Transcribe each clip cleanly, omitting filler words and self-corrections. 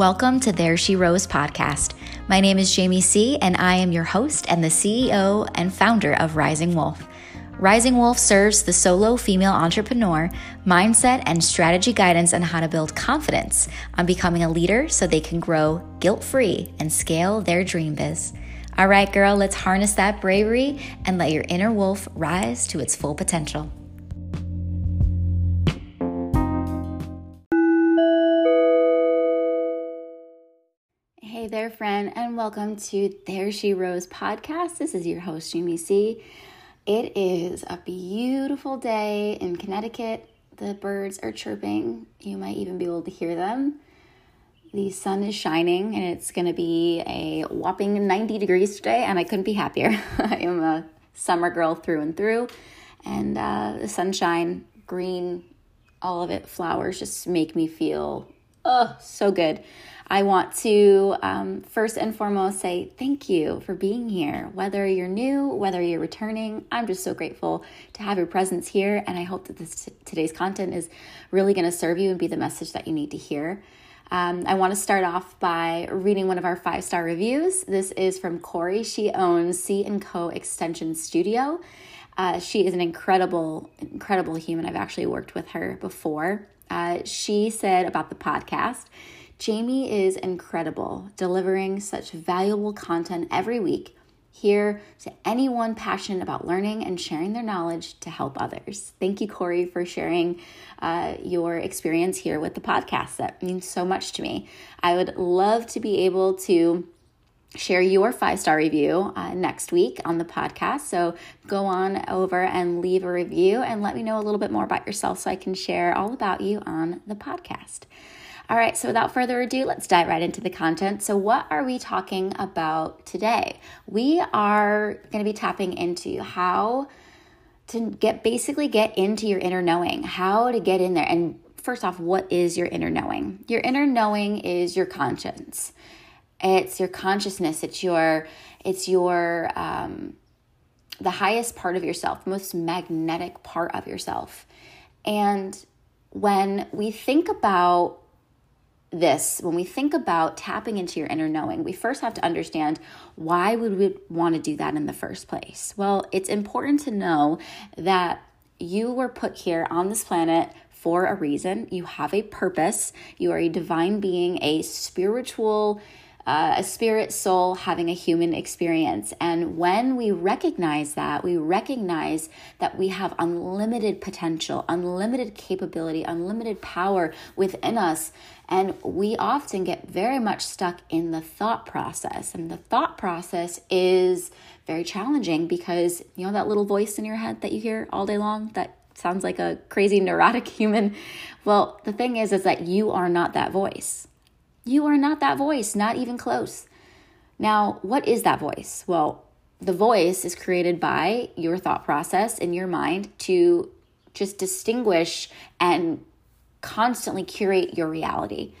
Welcome to There She Rose podcast. My name is Jamie C. and I am your host and the CEO and founder of Rising Wolf. Rising Wolf serves the solo female entrepreneur, mindset and strategy guidance on how to build confidence on becoming a leader so they can grow guilt-free and scale their dream biz. All right, girl, let's harness that bravery and let your inner wolf rise to its full potential. Hey there, friend, and welcome to There She Rose podcast. This is your host, Jamie C. It is a beautiful day in Connecticut. The birds are chirping. You might even be able to hear them. The sun is shining, and it's going to be a whopping 90 degrees today, and I couldn't be happier. I am a summer girl through and through, and the sunshine, green, all of it, flowers just make me feel so good. I want to first and foremost say thank you for being here. Whether you're new, whether you're returning, I'm just so grateful to have your presence here. And I hope that today's content is really going to serve you and be the message that you need to hear. I want to start off by reading one of our 5-star reviews. This is from Corey. She owns C&Co Extension Studio. She is an incredible human. I've actually worked with her before. She said about the podcast, Jamie is incredible, delivering such valuable content every week, here to anyone passionate about learning and sharing their knowledge to help others. Thank you, Corey, for sharing your experience here with the podcast. That means so much to me. I would love to be able to share your 5-star review next week on the podcast. So go on over and leave a review and let me know a little bit more about yourself so I can share all about you on the podcast. All right, so without further ado, let's dive right into the content. So what are we talking about today? We are going to be tapping into how to get into your inner knowing, how to get in there. And first off, what is your inner knowing? Your inner knowing is your conscience. It's your consciousness. It's your the highest part of yourself, most magnetic part of yourself. And when we think about this, when we think about tapping into your inner knowing, we first have to understand, why would we want to do that in the first place? Well, it's important to know that you were put here on this planet for a reason. You have a purpose. You are a divine being, a spiritual a spirit soul having a human experience. And when we recognize that we have unlimited potential, unlimited capability, unlimited power within us. And we often get very much stuck in the thought process. And the thought process is very challenging because, you know, that little voice in your head that you hear all day long that sounds like a crazy neurotic human. Well, the thing is that you are not that voice. You are not that voice, not even close. Now, what is that voice? Well, the voice is created by your thought process in your mind to just distinguish and constantly curate your reality.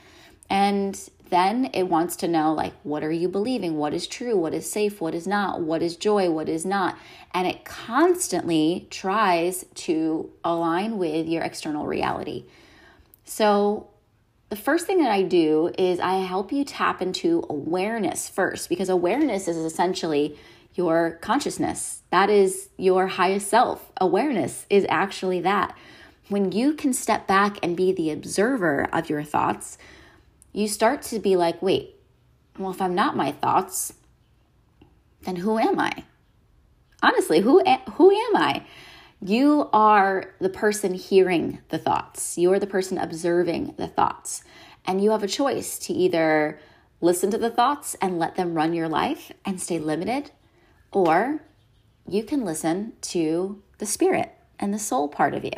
And then it wants to know, like, what are you believing? What is true? What is safe? What is not? What is joy? What is not? And it constantly tries to align with your external reality. So the first thing that I do is I help you tap into awareness first, because awareness is essentially your consciousness. That is your highest self. Awareness is actually that. When you can step back and be the observer of your thoughts, you start to be like, wait, well, if I'm not my thoughts, then who am I? Honestly, who am I? You are the person hearing the thoughts. You are the person observing the thoughts. And you have a choice to either listen to the thoughts and let them run your life and stay limited, or you can listen to the spirit and the soul part of you.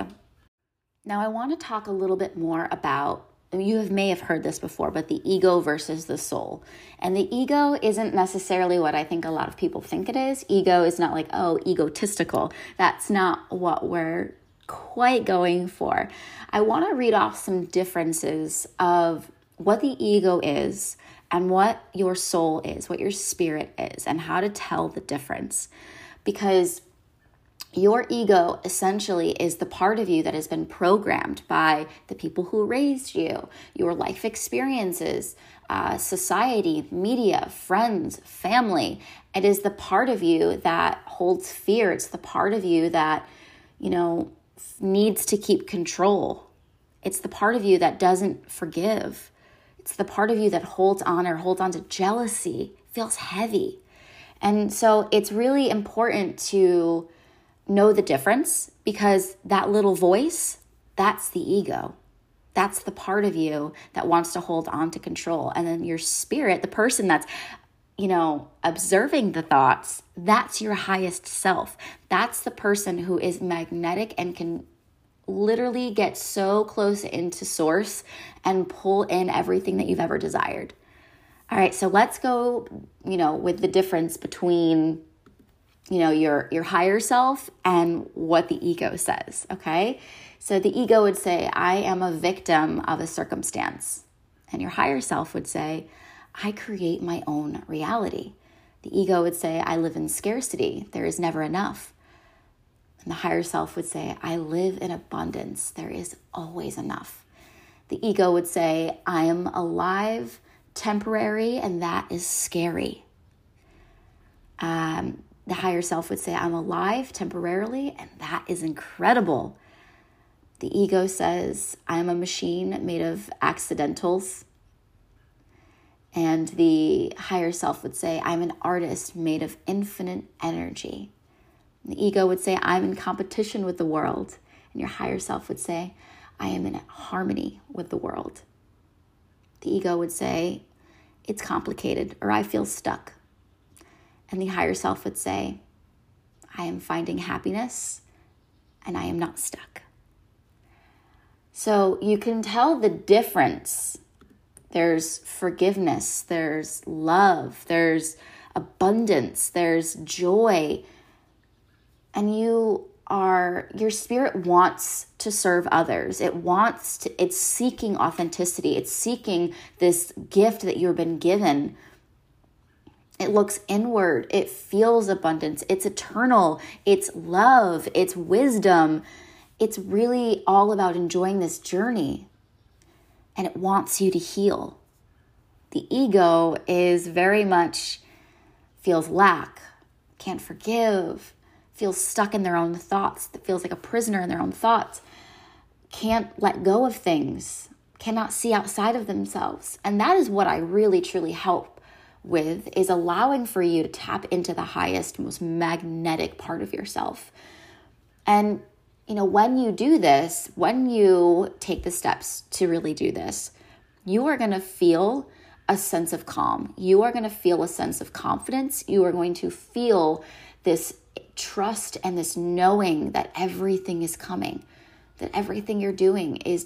Now, I want to talk a little bit more about, you may have heard this before, but the ego versus the soul. And the ego isn't necessarily what I think a lot of people think it is. Ego is not like, oh, egotistical. That's not what we're quite going for. I want to read off some differences of what the ego is and what your soul is, what your spirit is, and how to tell the difference. Because Your ego essentially is the part of you that has been programmed by the people who raised you, your life experiences, society, media, friends, family. It is the part of you that holds fear. It's the part of you that, needs to keep control. It's the part of you that doesn't forgive. It's the part of you that holds on to jealousy, feels heavy. And so it's really important to know the difference, because that little voice, that's the ego. That's the part of you that wants to hold on to control. And then your spirit, the person that's, observing the thoughts, that's your highest self. That's the person who is magnetic and can literally get so close into source and pull in everything that you've ever desired. All right, so let's go, with the difference between your higher self and what the ego says, okay? So the ego would say, I am a victim of a circumstance. And your higher self would say, I create my own reality. The ego would say, I live in scarcity. There is never enough. And the higher self would say, I live in abundance. There is always enough. The ego would say, I am alive, temporary, and that is scary. The higher self would say, I'm alive temporarily, and that is incredible. The ego says, I'm a machine made of accidentals. And the higher self would say, I'm an artist made of infinite energy. The ego would say, I'm in competition with the world. And your higher self would say, I am in harmony with the world. The ego would say, it's complicated, or I feel stuck. And the higher self would say, I am finding happiness and I am not stuck. So you can tell the difference. There's forgiveness, there's love, there's abundance, there's joy. And your spirit wants to serve others. It's seeking authenticity. It's seeking this gift that you've been given. It looks inward. It feels abundance. It's eternal. It's love. It's wisdom. It's really all about enjoying this journey. And it wants you to heal. The ego is very much feels lack, can't forgive, feels stuck in their own thoughts, feels like a prisoner in their own thoughts, can't let go of things, cannot see outside of themselves. And that is what I really, truly help with, is allowing for you to tap into the highest, most magnetic part of yourself. And, when you do this, when you take the steps to really do this, you are going to feel a sense of calm. You are going to feel a sense of confidence. You are going to feel this trust and this knowing that everything is coming, that everything you're doing is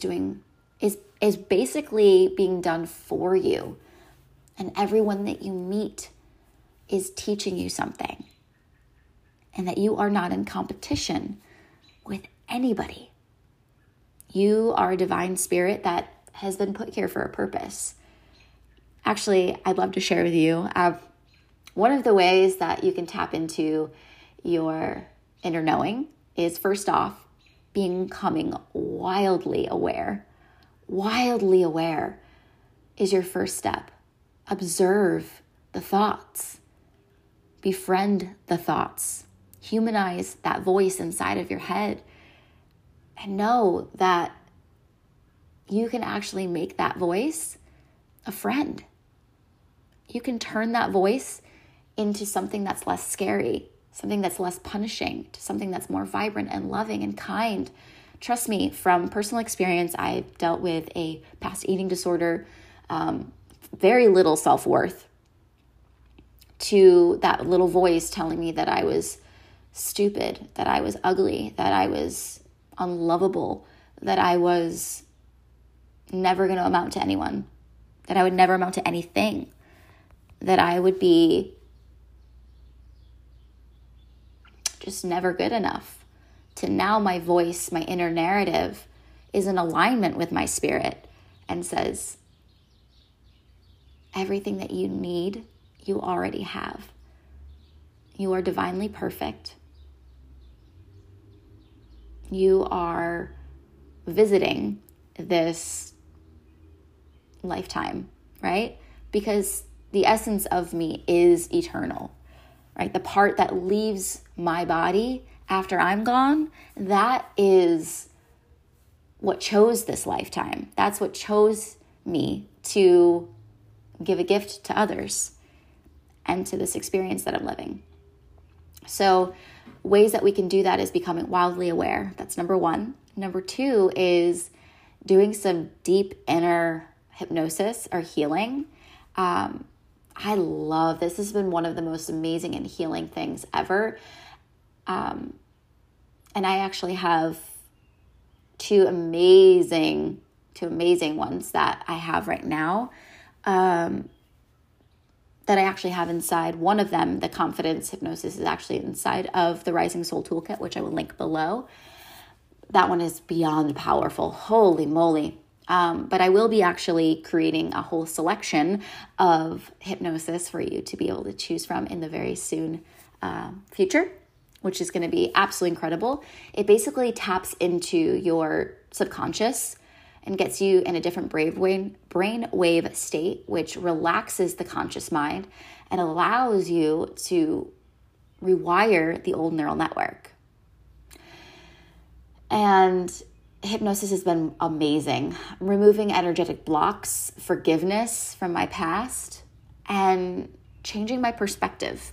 basically being done for you. And everyone that you meet is teaching you something, and that you are not in competition with anybody. You are a divine spirit that has been put here for a purpose. Actually, I'd love to share with you one of the ways that you can tap into your inner knowing is, first off, becoming wildly aware. Wildly aware is your first step. Observe the thoughts, befriend the thoughts, humanize that voice inside of your head, and know that you can actually make that voice a friend. You can turn that voice into something that's less scary, something that's less punishing, to something that's more vibrant and loving and kind. Trust me, from personal experience, I dealt with a past eating disorder, very little self-worth, to that little voice telling me that I was stupid, that I was ugly, that I was unlovable, that I was never going to amount to anyone, that I would never amount to anything, that I would be just never good enough. To now my voice, my inner narrative, is in alignment with my spirit and says, everything that you need, you already have. You are divinely perfect. you are visiting this lifetime, right? Because the essence of me is eternal, right? The part that leaves my body after I'm gone, that is what chose this lifetime. That's what chose me to give a gift to others and to this experience that I'm living. So ways that we can do that is becoming wildly aware. That's number one. Number two is doing some deep inner hypnosis or healing. I love this. This has been one of the most amazing and healing things ever. And I actually have two amazing ones that I have right now, that I actually have inside. One of them, the confidence hypnosis, is actually inside of the Rising Soul Toolkit, which I will link below. That one is beyond powerful. Holy moly. But I will be actually creating a whole selection of hypnosis for you to be able to choose from in the very soon future, which is going to be absolutely incredible. It basically taps into your subconscious and gets you in a different brainwave state, which relaxes the conscious mind and allows you to rewire the old neural network. And hypnosis has been amazing. Removing energetic blocks, forgiveness from my past, and changing my perspective.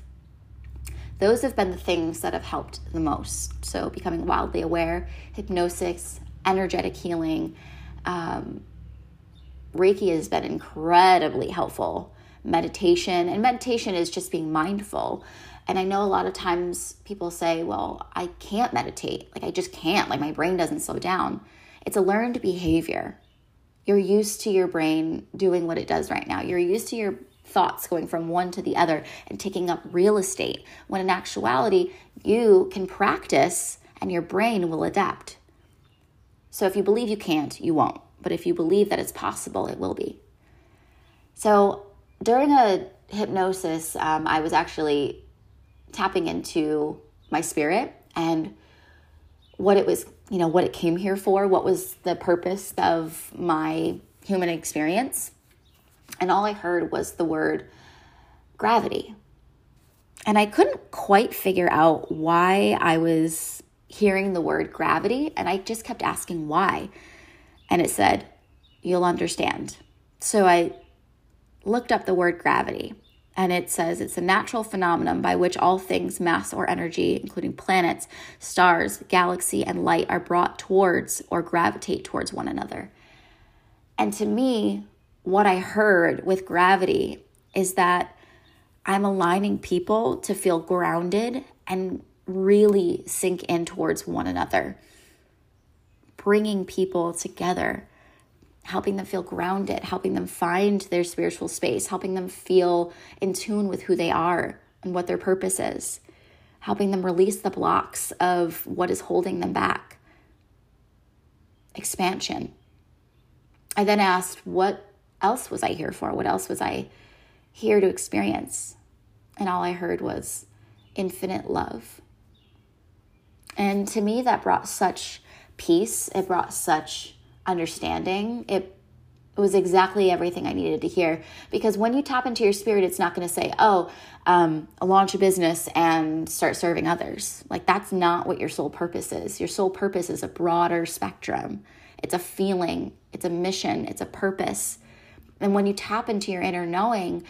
Those have been the things that have helped the most. So becoming wildly aware, hypnosis, energetic healing. Reiki has been incredibly helpful. Meditation is just being mindful. And I know a lot of times people say, well, I can't meditate. Like, I just can't. Like, my brain doesn't slow down. It's a learned behavior. You're used to your brain doing what it does right now. You're used to your thoughts going from one to the other and taking up real estate, when in actuality, you can practice and your brain will adapt. So if you believe you can't, you won't. But if you believe that it's possible, it will be. So during a hypnosis, I was actually tapping into my spirit and what it was, you know, what it came here for, what was the purpose of my human experience. And all I heard was the word gravity. And I couldn't quite figure out why I was hearing the word gravity. And I just kept asking why. And it said, you'll understand. So I looked up the word gravity. And it says it's a natural phenomenon by which all things, mass or energy, including planets, stars, galaxy, and light, are brought towards or gravitate towards one another. And to me, what I heard with gravity is that I'm aligning people to feel grounded and really sink in towards one another, bringing people together, helping them feel grounded, helping them find their spiritual space, helping them feel in tune with who they are and what their purpose is, helping them release the blocks of what is holding them back. Expansion. I then asked, what else was I here for? What else was I here to experience? And all I heard was infinite love. And to me, that brought such peace. It brought such understanding. It was exactly everything I needed to hear, because when you tap into your spirit, it's not going to say, launch a business and start serving others. Like, that's not what your soul purpose is. Your soul purpose is a broader spectrum. It's a feeling, it's a mission, it's a purpose. And when you tap into your inner knowing,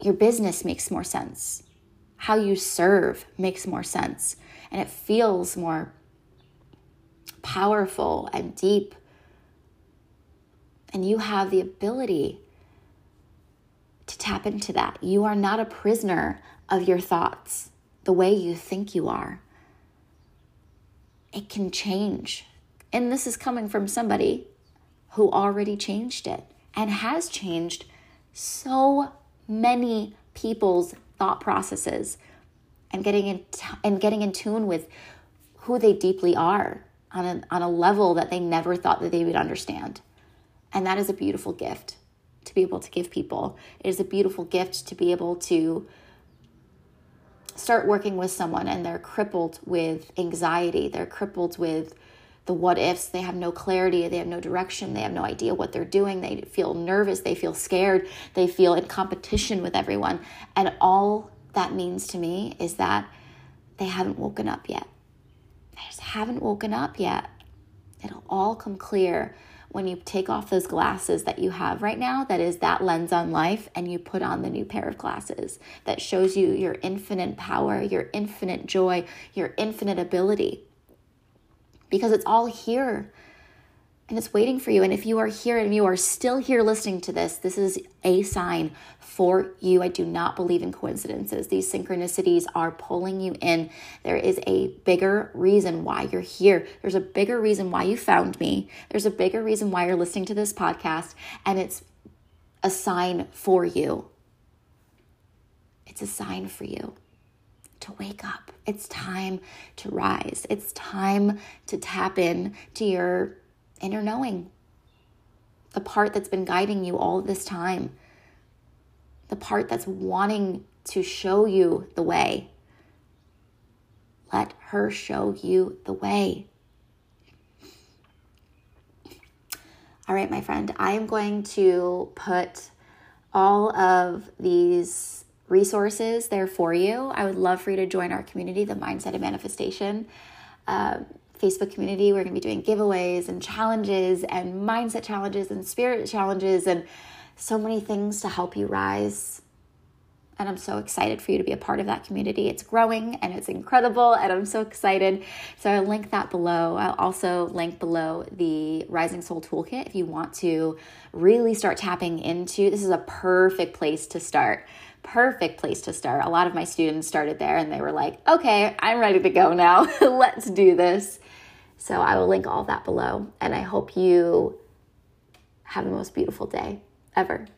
your business makes more sense. How you serve makes more sense. And it feels more powerful and deep, and you have the ability to tap into that. You are not a prisoner of your thoughts the way you think you are. It can change, and this is coming from somebody who already changed it and has changed so many people's thought processes and getting in tune with who they deeply are on a level that they never thought that they would understand. And that is a beautiful gift to be able to give people. It is a beautiful gift to be able to start working with someone and they're crippled with anxiety, they're crippled with the what ifs, they have no clarity, they have no direction, they have no idea what they're doing, they feel nervous, they feel scared, they feel in competition with everyone. And all that means to me is that they haven't woken up yet. They just haven't woken up yet. It'll all come clear when you take off those glasses that you have right now, that is that lens on life, and you put on the new pair of glasses that shows you your infinite power, your infinite joy, your infinite ability. Because it's all here and it's waiting for you. And if you are here and you are still here listening to this, this is a sign for you. I do not believe in coincidences. These synchronicities are pulling you in. There is a bigger reason why you're here. There's a bigger reason why you found me. There's a bigger reason why you're listening to this podcast, and it's a sign for you. It's a sign for you to wake up. It's time to rise. It's time to tap in to your inner knowing, the part that's been guiding you all this time, the part that's wanting to show you the way. Let her show you the way. All right, my friend, I am going to put all of these resources there for you. I would love for you to join our community, the Mindset of Manifestation Facebook community. We're going to be doing giveaways and challenges and mindset challenges and spirit challenges and so many things to help you rise. And I'm so excited for you to be a part of that community. It's growing and it's incredible, and I'm so excited. So I'll link that below. I'll also link below the Rising Soul Toolkit if you want to really start tapping into. This is a perfect place to start. Perfect place to start. A lot of my students started there and they were like, okay, I'm ready to go now. Let's do this. So I will link all that below. And I hope you have the most beautiful day ever.